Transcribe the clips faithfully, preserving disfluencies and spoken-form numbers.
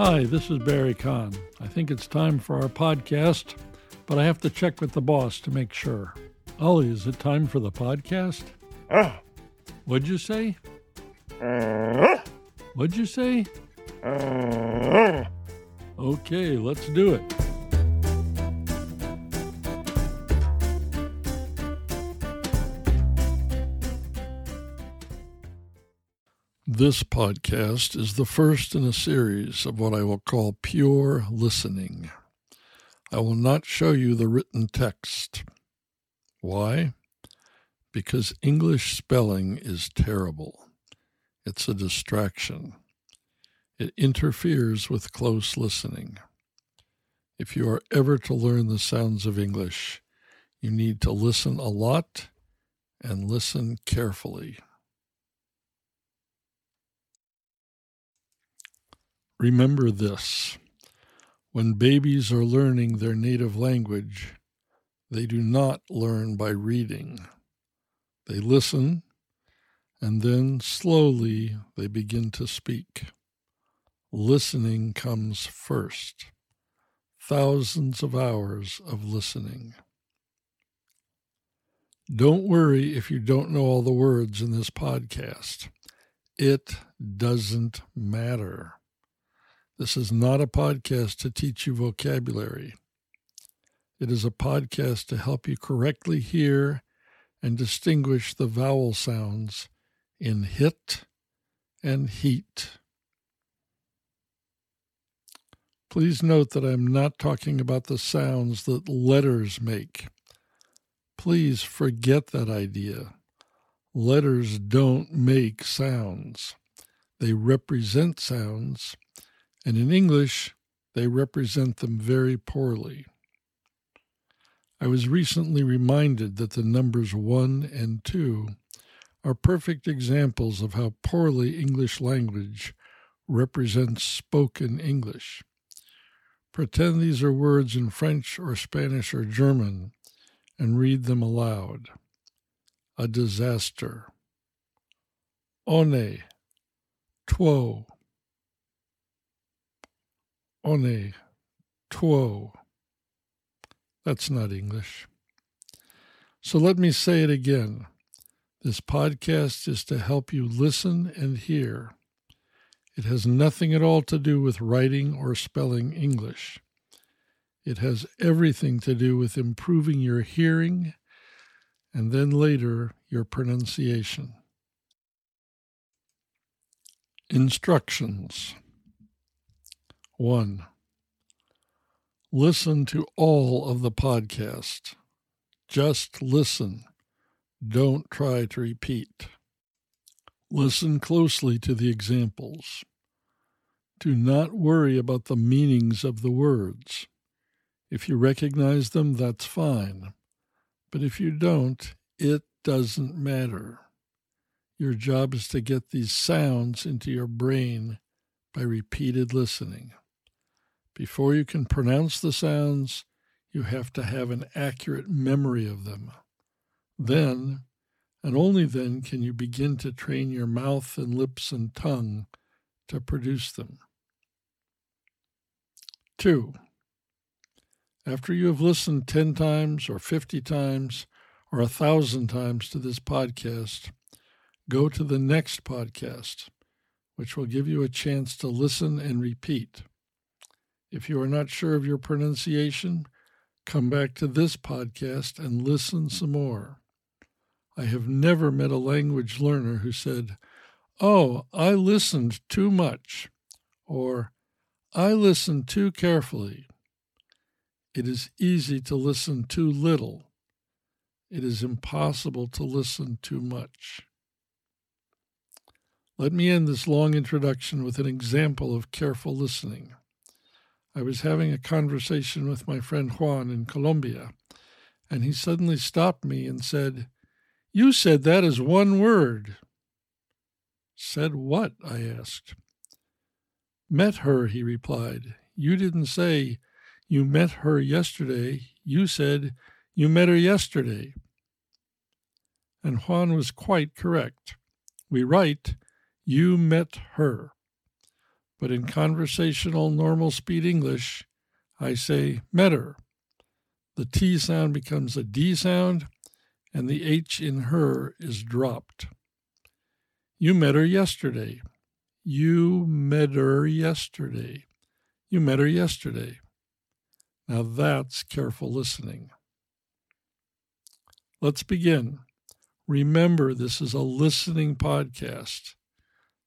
Hi, this is Barry Khan. I think it's time for our podcast, but I have to check with the boss to make sure. Ollie, is it time for the podcast? Uh. What'd you say? Uh. What'd you say? Uh. Okay, let's do it. This podcast is the first in a series of what I will call Pure Listening. I will not show you the written text. Why? Because English spelling is terrible. It's a distraction. It interferes with close listening. If you are ever to learn the sounds of English, you need to listen a lot and listen carefully. Remember this. When babies are learning their native language, they do not learn by reading. They listen, and then slowly they begin to speak. Listening comes first. Thousands of hours of listening. Don't worry if you don't know all the words in this podcast. It doesn't matter. This is not a podcast to teach you vocabulary. It is a podcast to help you correctly hear and distinguish the vowel sounds in hit and heat. Please note that I am not talking about the sounds that letters make. Please forget that idea. Letters don't make sounds. They represent sounds. And in English, they represent them very poorly. I was recently reminded that the numbers one and two are perfect examples of how poorly English language represents spoken English. Pretend these are words in French or Spanish or German and read them aloud. A disaster. On est, toi. On est toi. That's not English. So let me say it again. This podcast is to help you listen and hear. It has nothing at all to do with writing or spelling English. It has everything to do with improving your hearing and then later your pronunciation. Instructions. One. Listen to all of the podcast. Just listen. Don't try to repeat. Listen closely to the examples. Do not worry about the meanings of the words. If you recognize them, that's fine. But if you don't, it doesn't matter. Your job is to get these sounds into your brain by repeated listening. Before you can pronounce the sounds, you have to have an accurate memory of them. Then, and only then, can you begin to train your mouth and lips and tongue to produce them. Two. After you have listened ten times or fifty times or a thousand times to this podcast, go to the next podcast, which will give you a chance to listen and repeat. If you are not sure of your pronunciation, come back to this podcast and listen some more. I have never met a language learner who said, "Oh, I listened too much," or "I listened too carefully." It is easy to listen too little. It is impossible to listen too much. Let me end this long introduction with an example of careful listening. I was having a conversation with my friend Juan in Colombia, and he suddenly stopped me and said, "You said that as one word." "Said what?" I asked. "Met her," he replied. "You didn't say, 'You met her yesterday.' You said, 'You met her yesterday.'" And Juan was quite correct. We write, "You met her." but in conversational normal speed English, I say met her. The T sound becomes a D sound, and the H in her is dropped. You met her yesterday. You met her yesterday. You met her yesterday. Now that's careful listening. Let's begin. Remember, this is a listening podcast.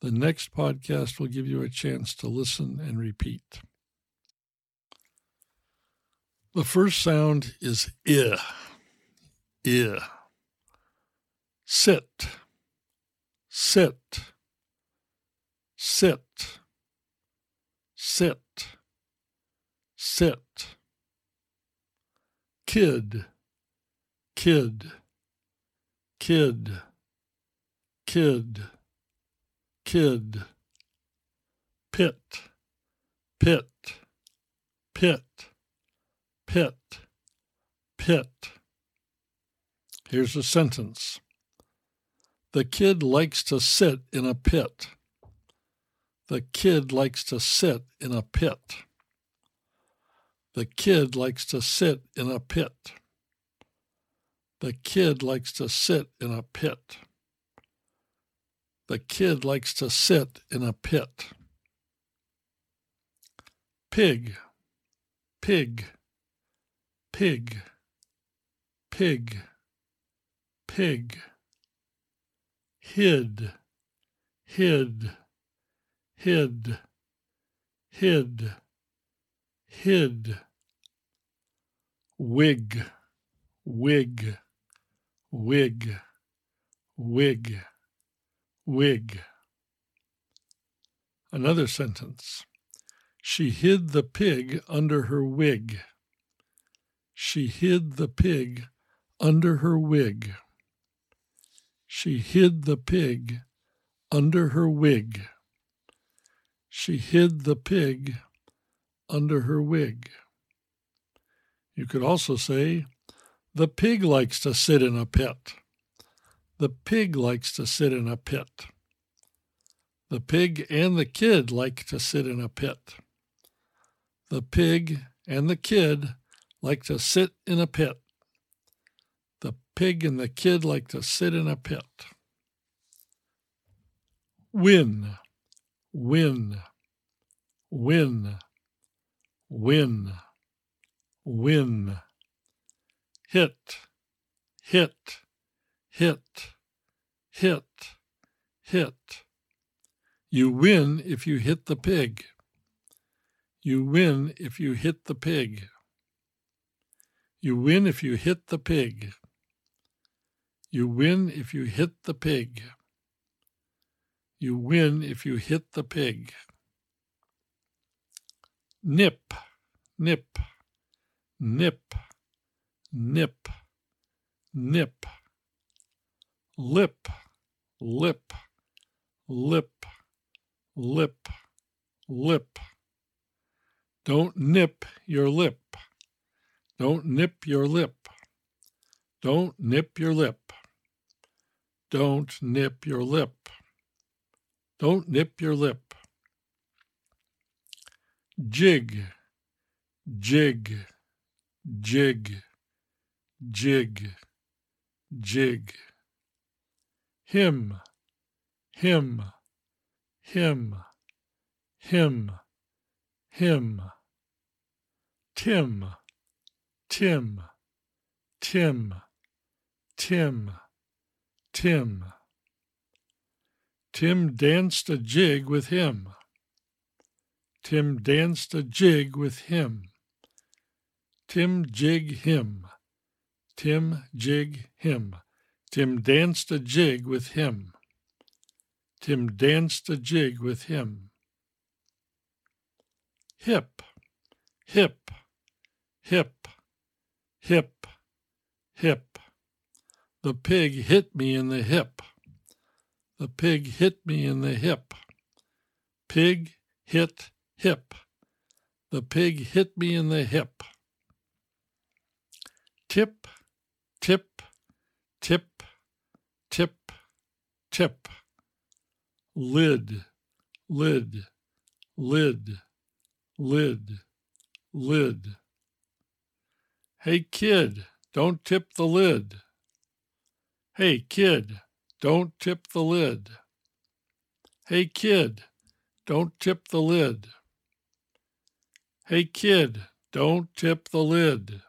The next podcast will give you a chance to listen and repeat. The first sound is I. I. Sit. Sit. Sit. Sit. Sit. Kid. Kid. Kid. Kid. Kid. Pit. Pit. Pit. Pit. Pit. Here's a sentence. The kid likes to sit in a pit. The kid likes to sit in a pit. The kid likes to sit in a pit. The kid likes to sit in a pit. The kid likes to sit in a pit. Pig. Pig. Pig. Pig. Pig. Hid. Hid. Hid. Hid. Hid. Wig. Wig. Wig. Wig. Wig. Another sentence. She hid the pig under her wig. She hid the pig under her wig. She hid the pig under her wig. She hid the pig under her wig. You could also say, the pig likes to sit in a pit. The pig likes to sit in a pit. The pig and the kid like to sit in a pit. The pig and the kid like to sit in a pit. The pig and the kid like to sit in a pit. Win. Win. Win. Win. Win. Hit. Hit. Hit. Hit. Hit. You win if you hit the pig. You win if you hit the pig. You win if you hit the pig. You win if you hit the pig. You win if you hit the pig. Nip. Nip. Nip. Nip. Nip. Lip. Lip. Lip. Lip. Lip. Don't nip your lip. Don't nip your lip. Don't nip your lip. Don't nip your lip. Don't nip your lip. Jig. Jig. Jig. Jig. Jig. Him. Him. Him. Him. Him. Tim. Tim. Tim. Tim. Tim. Tim danced a jig with him. Tim danced a jig with him. Tim jig him. Tim jig him. Tim danced a jig with him. Tim danced a jig with him. Hip. Hip. Hip. Hip. Hip. The pig hit me in the hip. The pig hit me in the hip. Pig hit hip. The pig hit me in the hip. Tip. Tip. Tip. Tip. Tip. Lid. Lid. lid, lid, lid. Hey, kid, don't tip the lid. Hey, kid, don't tip the lid. Hey, kid, don't tip the lid. Hey, kid, don't tip the lid.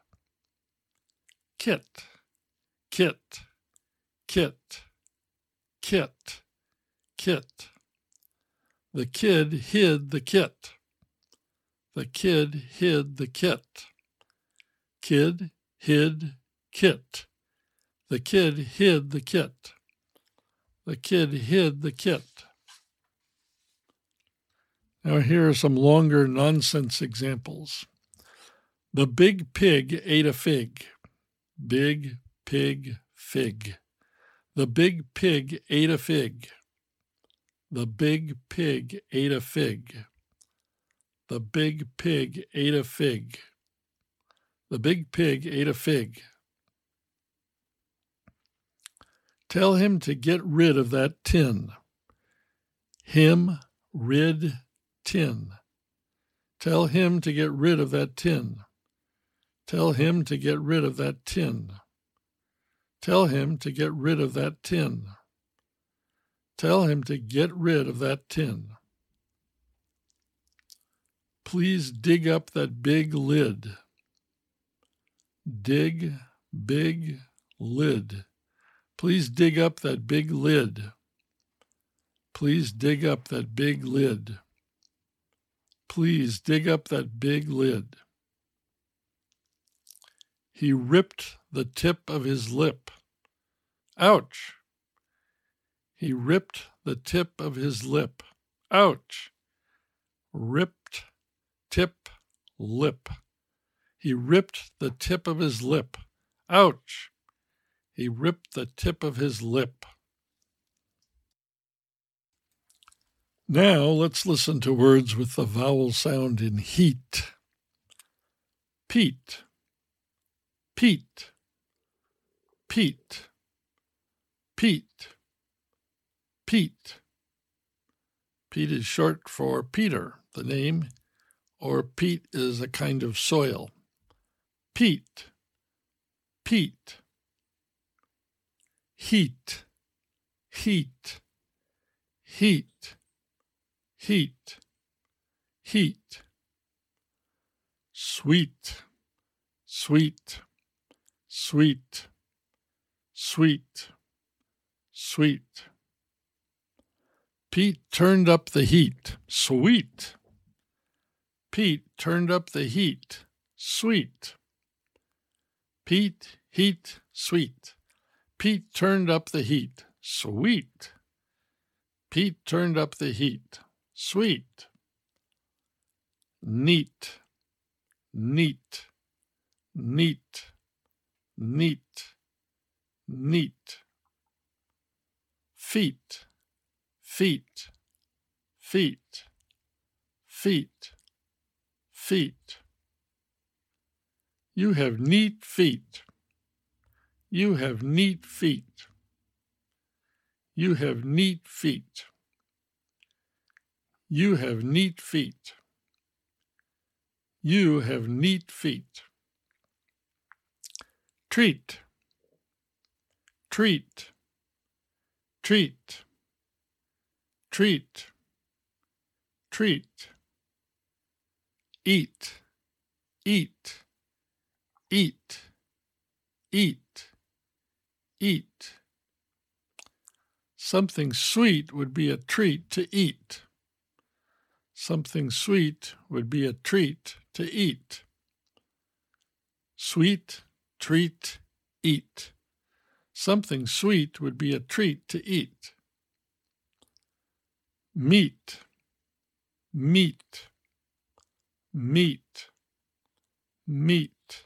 Kit, kit, kit, kit, kit. The kid hid the kit. The kid hid the kit. Kid hid kit. The kid hid the kit. The kid hid the kit. Now here are some longer nonsense examples. The big pig ate a fig. Big, pig, fig. The big pig ate a fig. The big pig ate a fig. The big pig ate a fig. The big pig ate a fig. Tell him to get rid of that tin. Him, rid, tin. Tell him to get rid of that tin. Tell him to get rid of that tin. Tell him to get rid of that tin. Tell him to get rid of that tin. Please dig up that big lid. Dig, big, lid. Please dig up that big lid. Please dig up that big lid. Please dig up that big lid. He ripped the tip of his lip. Ouch! He ripped the tip of his lip. Ouch! Ripped, tip, lip. He ripped the tip of his lip. Ouch! He ripped the tip of his lip. Now let's listen to words with the vowel sound in heat. Pete. Pete, Pete, Pete, Pete. Pete is short for Peter, the name, or peat is a kind of soil. Pete, Pete. Heat, heat, heat, heat, heat. Sweet, sweet. Sweet, sweet, sweet. Pete turned up the heat. Sweet. Pete turned up the heat. Sweet. Pete, heat, sweet. Pete turned up the heat. Sweet. Pete turned up the heat. Sweet. Neat, neat, neat. Neat, neat. Feet, feet, feet, feet, feet. You have neat feet. You have neat feet. You have neat feet. You have neat feet. You have neat feet. Treat, treat, treat, treat, treat. Eat, eat, eat, eat, eat. Something sweet would be a treat to eat. Something sweet would be a treat to eat. Sweet. Treat, eat. Something sweet would be a treat to eat. Meat, meat, meat, meat,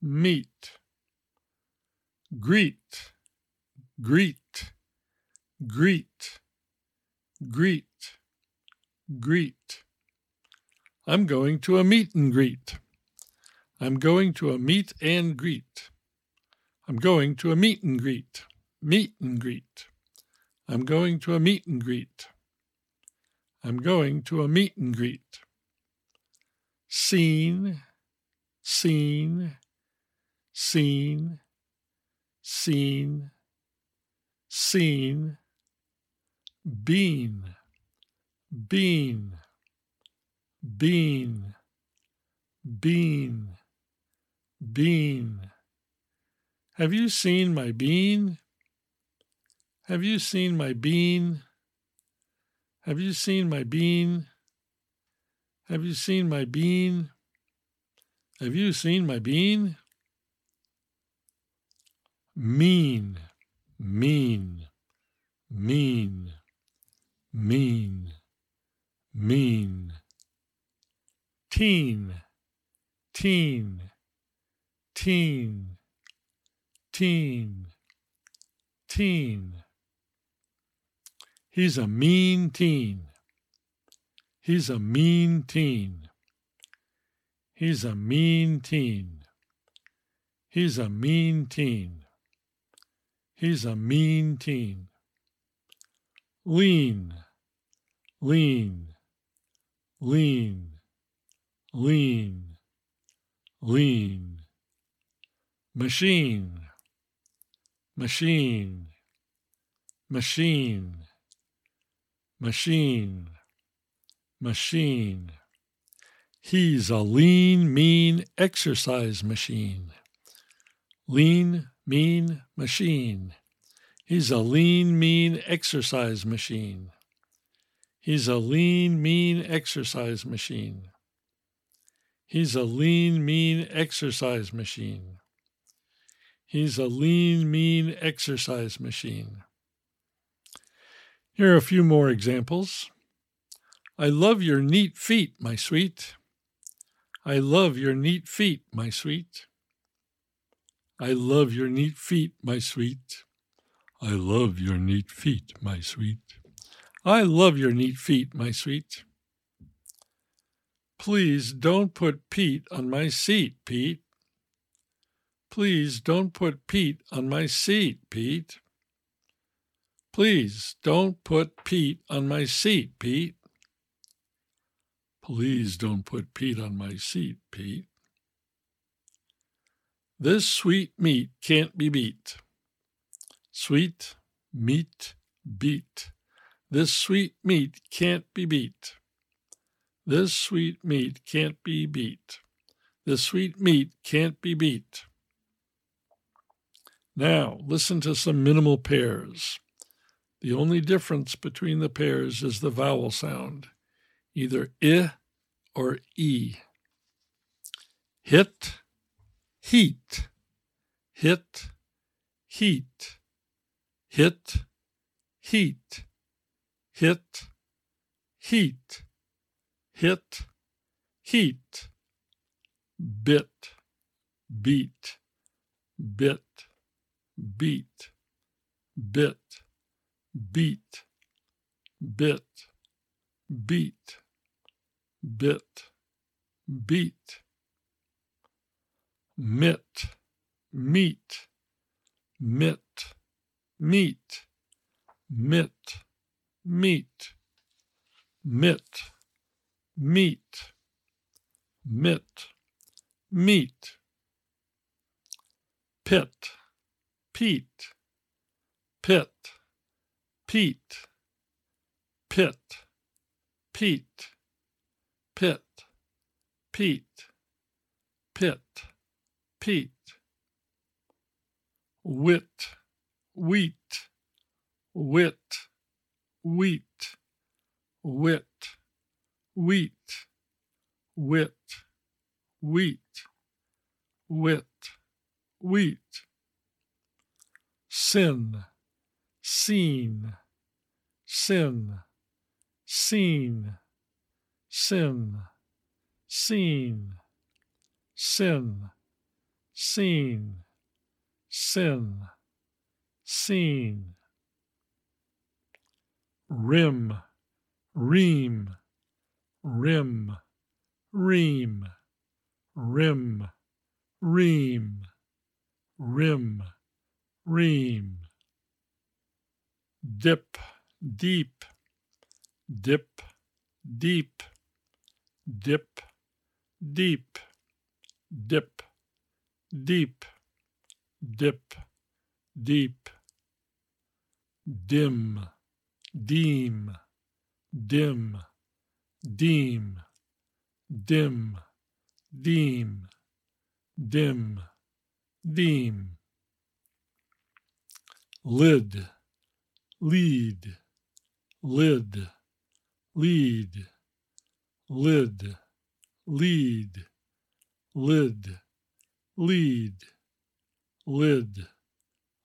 meat. Greet, greet, greet, greet, greet. I'm going to a meet and greet. I'm going to a meet and greet. I'm going to a meet and greet. Meet and greet. I'm going to a meet and greet. I'm going to a meet and greet. Scene, scene, scene, scene, scene, bean, bean, bean, bean, bean. Have you seen my bean? Have you seen my bean? Have you seen my bean? Have you seen my bean? Have you seen my bean? Mean, mean, mean, mean, mean. Teen, teen, teen, teen, teen. He's a mean teen. He's a mean teen. He's a mean teen. He's a mean teen. He's a mean teen. Lean, lean, lean, lean, lean. Machine, machine, machine. Machine, machine. He's a lean, mean exercise machine. Lean, mean machine. He's a lean, mean exercise machine. He's a lean, mean exercise machine. He's a lean, mean exercise machine. He's a lean, mean exercise machine. Here are a few more examples. I love your neat feet, my sweet. I love your neat feet, my sweet. I love your neat feet, my sweet. I love your neat feet, my sweet. I love your neat feet, my sweet. Please don't put Pete on my seat, Pete. Please don't put Pete on my seat, Pete. Please don't put Pete on my seat, Pete. Please don't put Pete on my seat, Pete. This sweet meat can't be beat. Sweet meat beat. This sweet meat can't be beat. This sweet meat can't be beat. This sweet meat can't be beat. Now, listen to some minimal pairs. The only difference between the pairs is the vowel sound, either I or E. Hit, heat, hit, heat, hit, heat, hit, heat, hit, heat, bit, beat, bit, beat, bit. Beat, bit, beat, bit, beat. Mit, meet, mit, meet, mit, meet, mit, meet, mit, meet. Pit, Pete, pit. Pete, pit, Pete, pit, Pete, pit, Pete. Wit, wheat, wit, wheat, wit, wheat, wit, wheat, wit, wheat. Sin, seen, sin, seen, sin, seen, sin, seen, sin, seen. Rim, ream, rim, ream, rim, ream, rim, ream. Dip, deep, dip, deep, dip, deep, dip, deep, dip, deep, dim, deem, dim, deem, dim, deem, dim, deem, lid, lead, lid, lead, lid, lead, lid, lead, lid,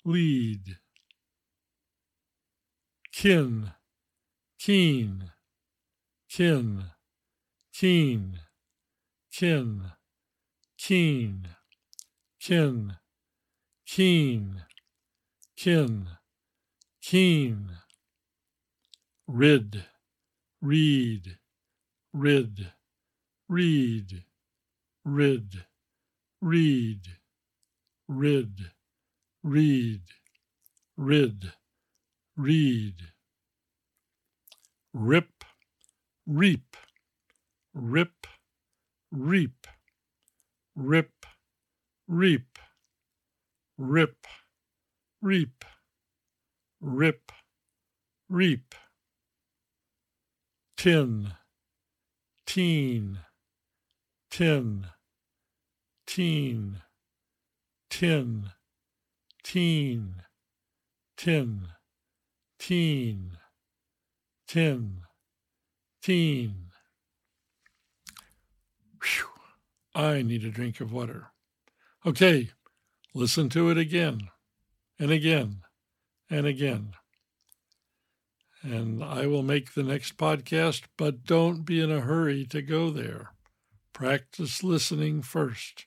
lead, kin, keen, kin, keen, kin, keen, kin, keen, kin, keen, rid, read, rid, read, rid, read, rid, read, rid, read, rip, reap, rip, reap, rip, reap, rip, reap, rip, reap, tin, teen, tin, teen, tin, teen, tin, teen, tin, teen. Whew, I need a drink of water. Okay, listen to it again and again and again. And I will make the next podcast, but don't be in a hurry to go there. Practice listening first.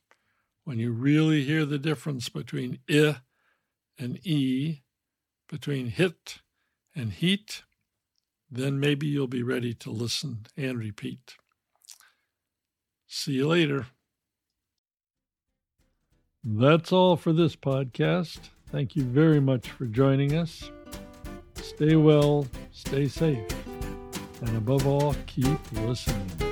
When you really hear the difference between I and E, between hit and heat, then maybe you'll be ready to listen and repeat. See you later. That's all for this podcast. Thank you very much for joining us. Stay well, stay safe, and above all, keep listening.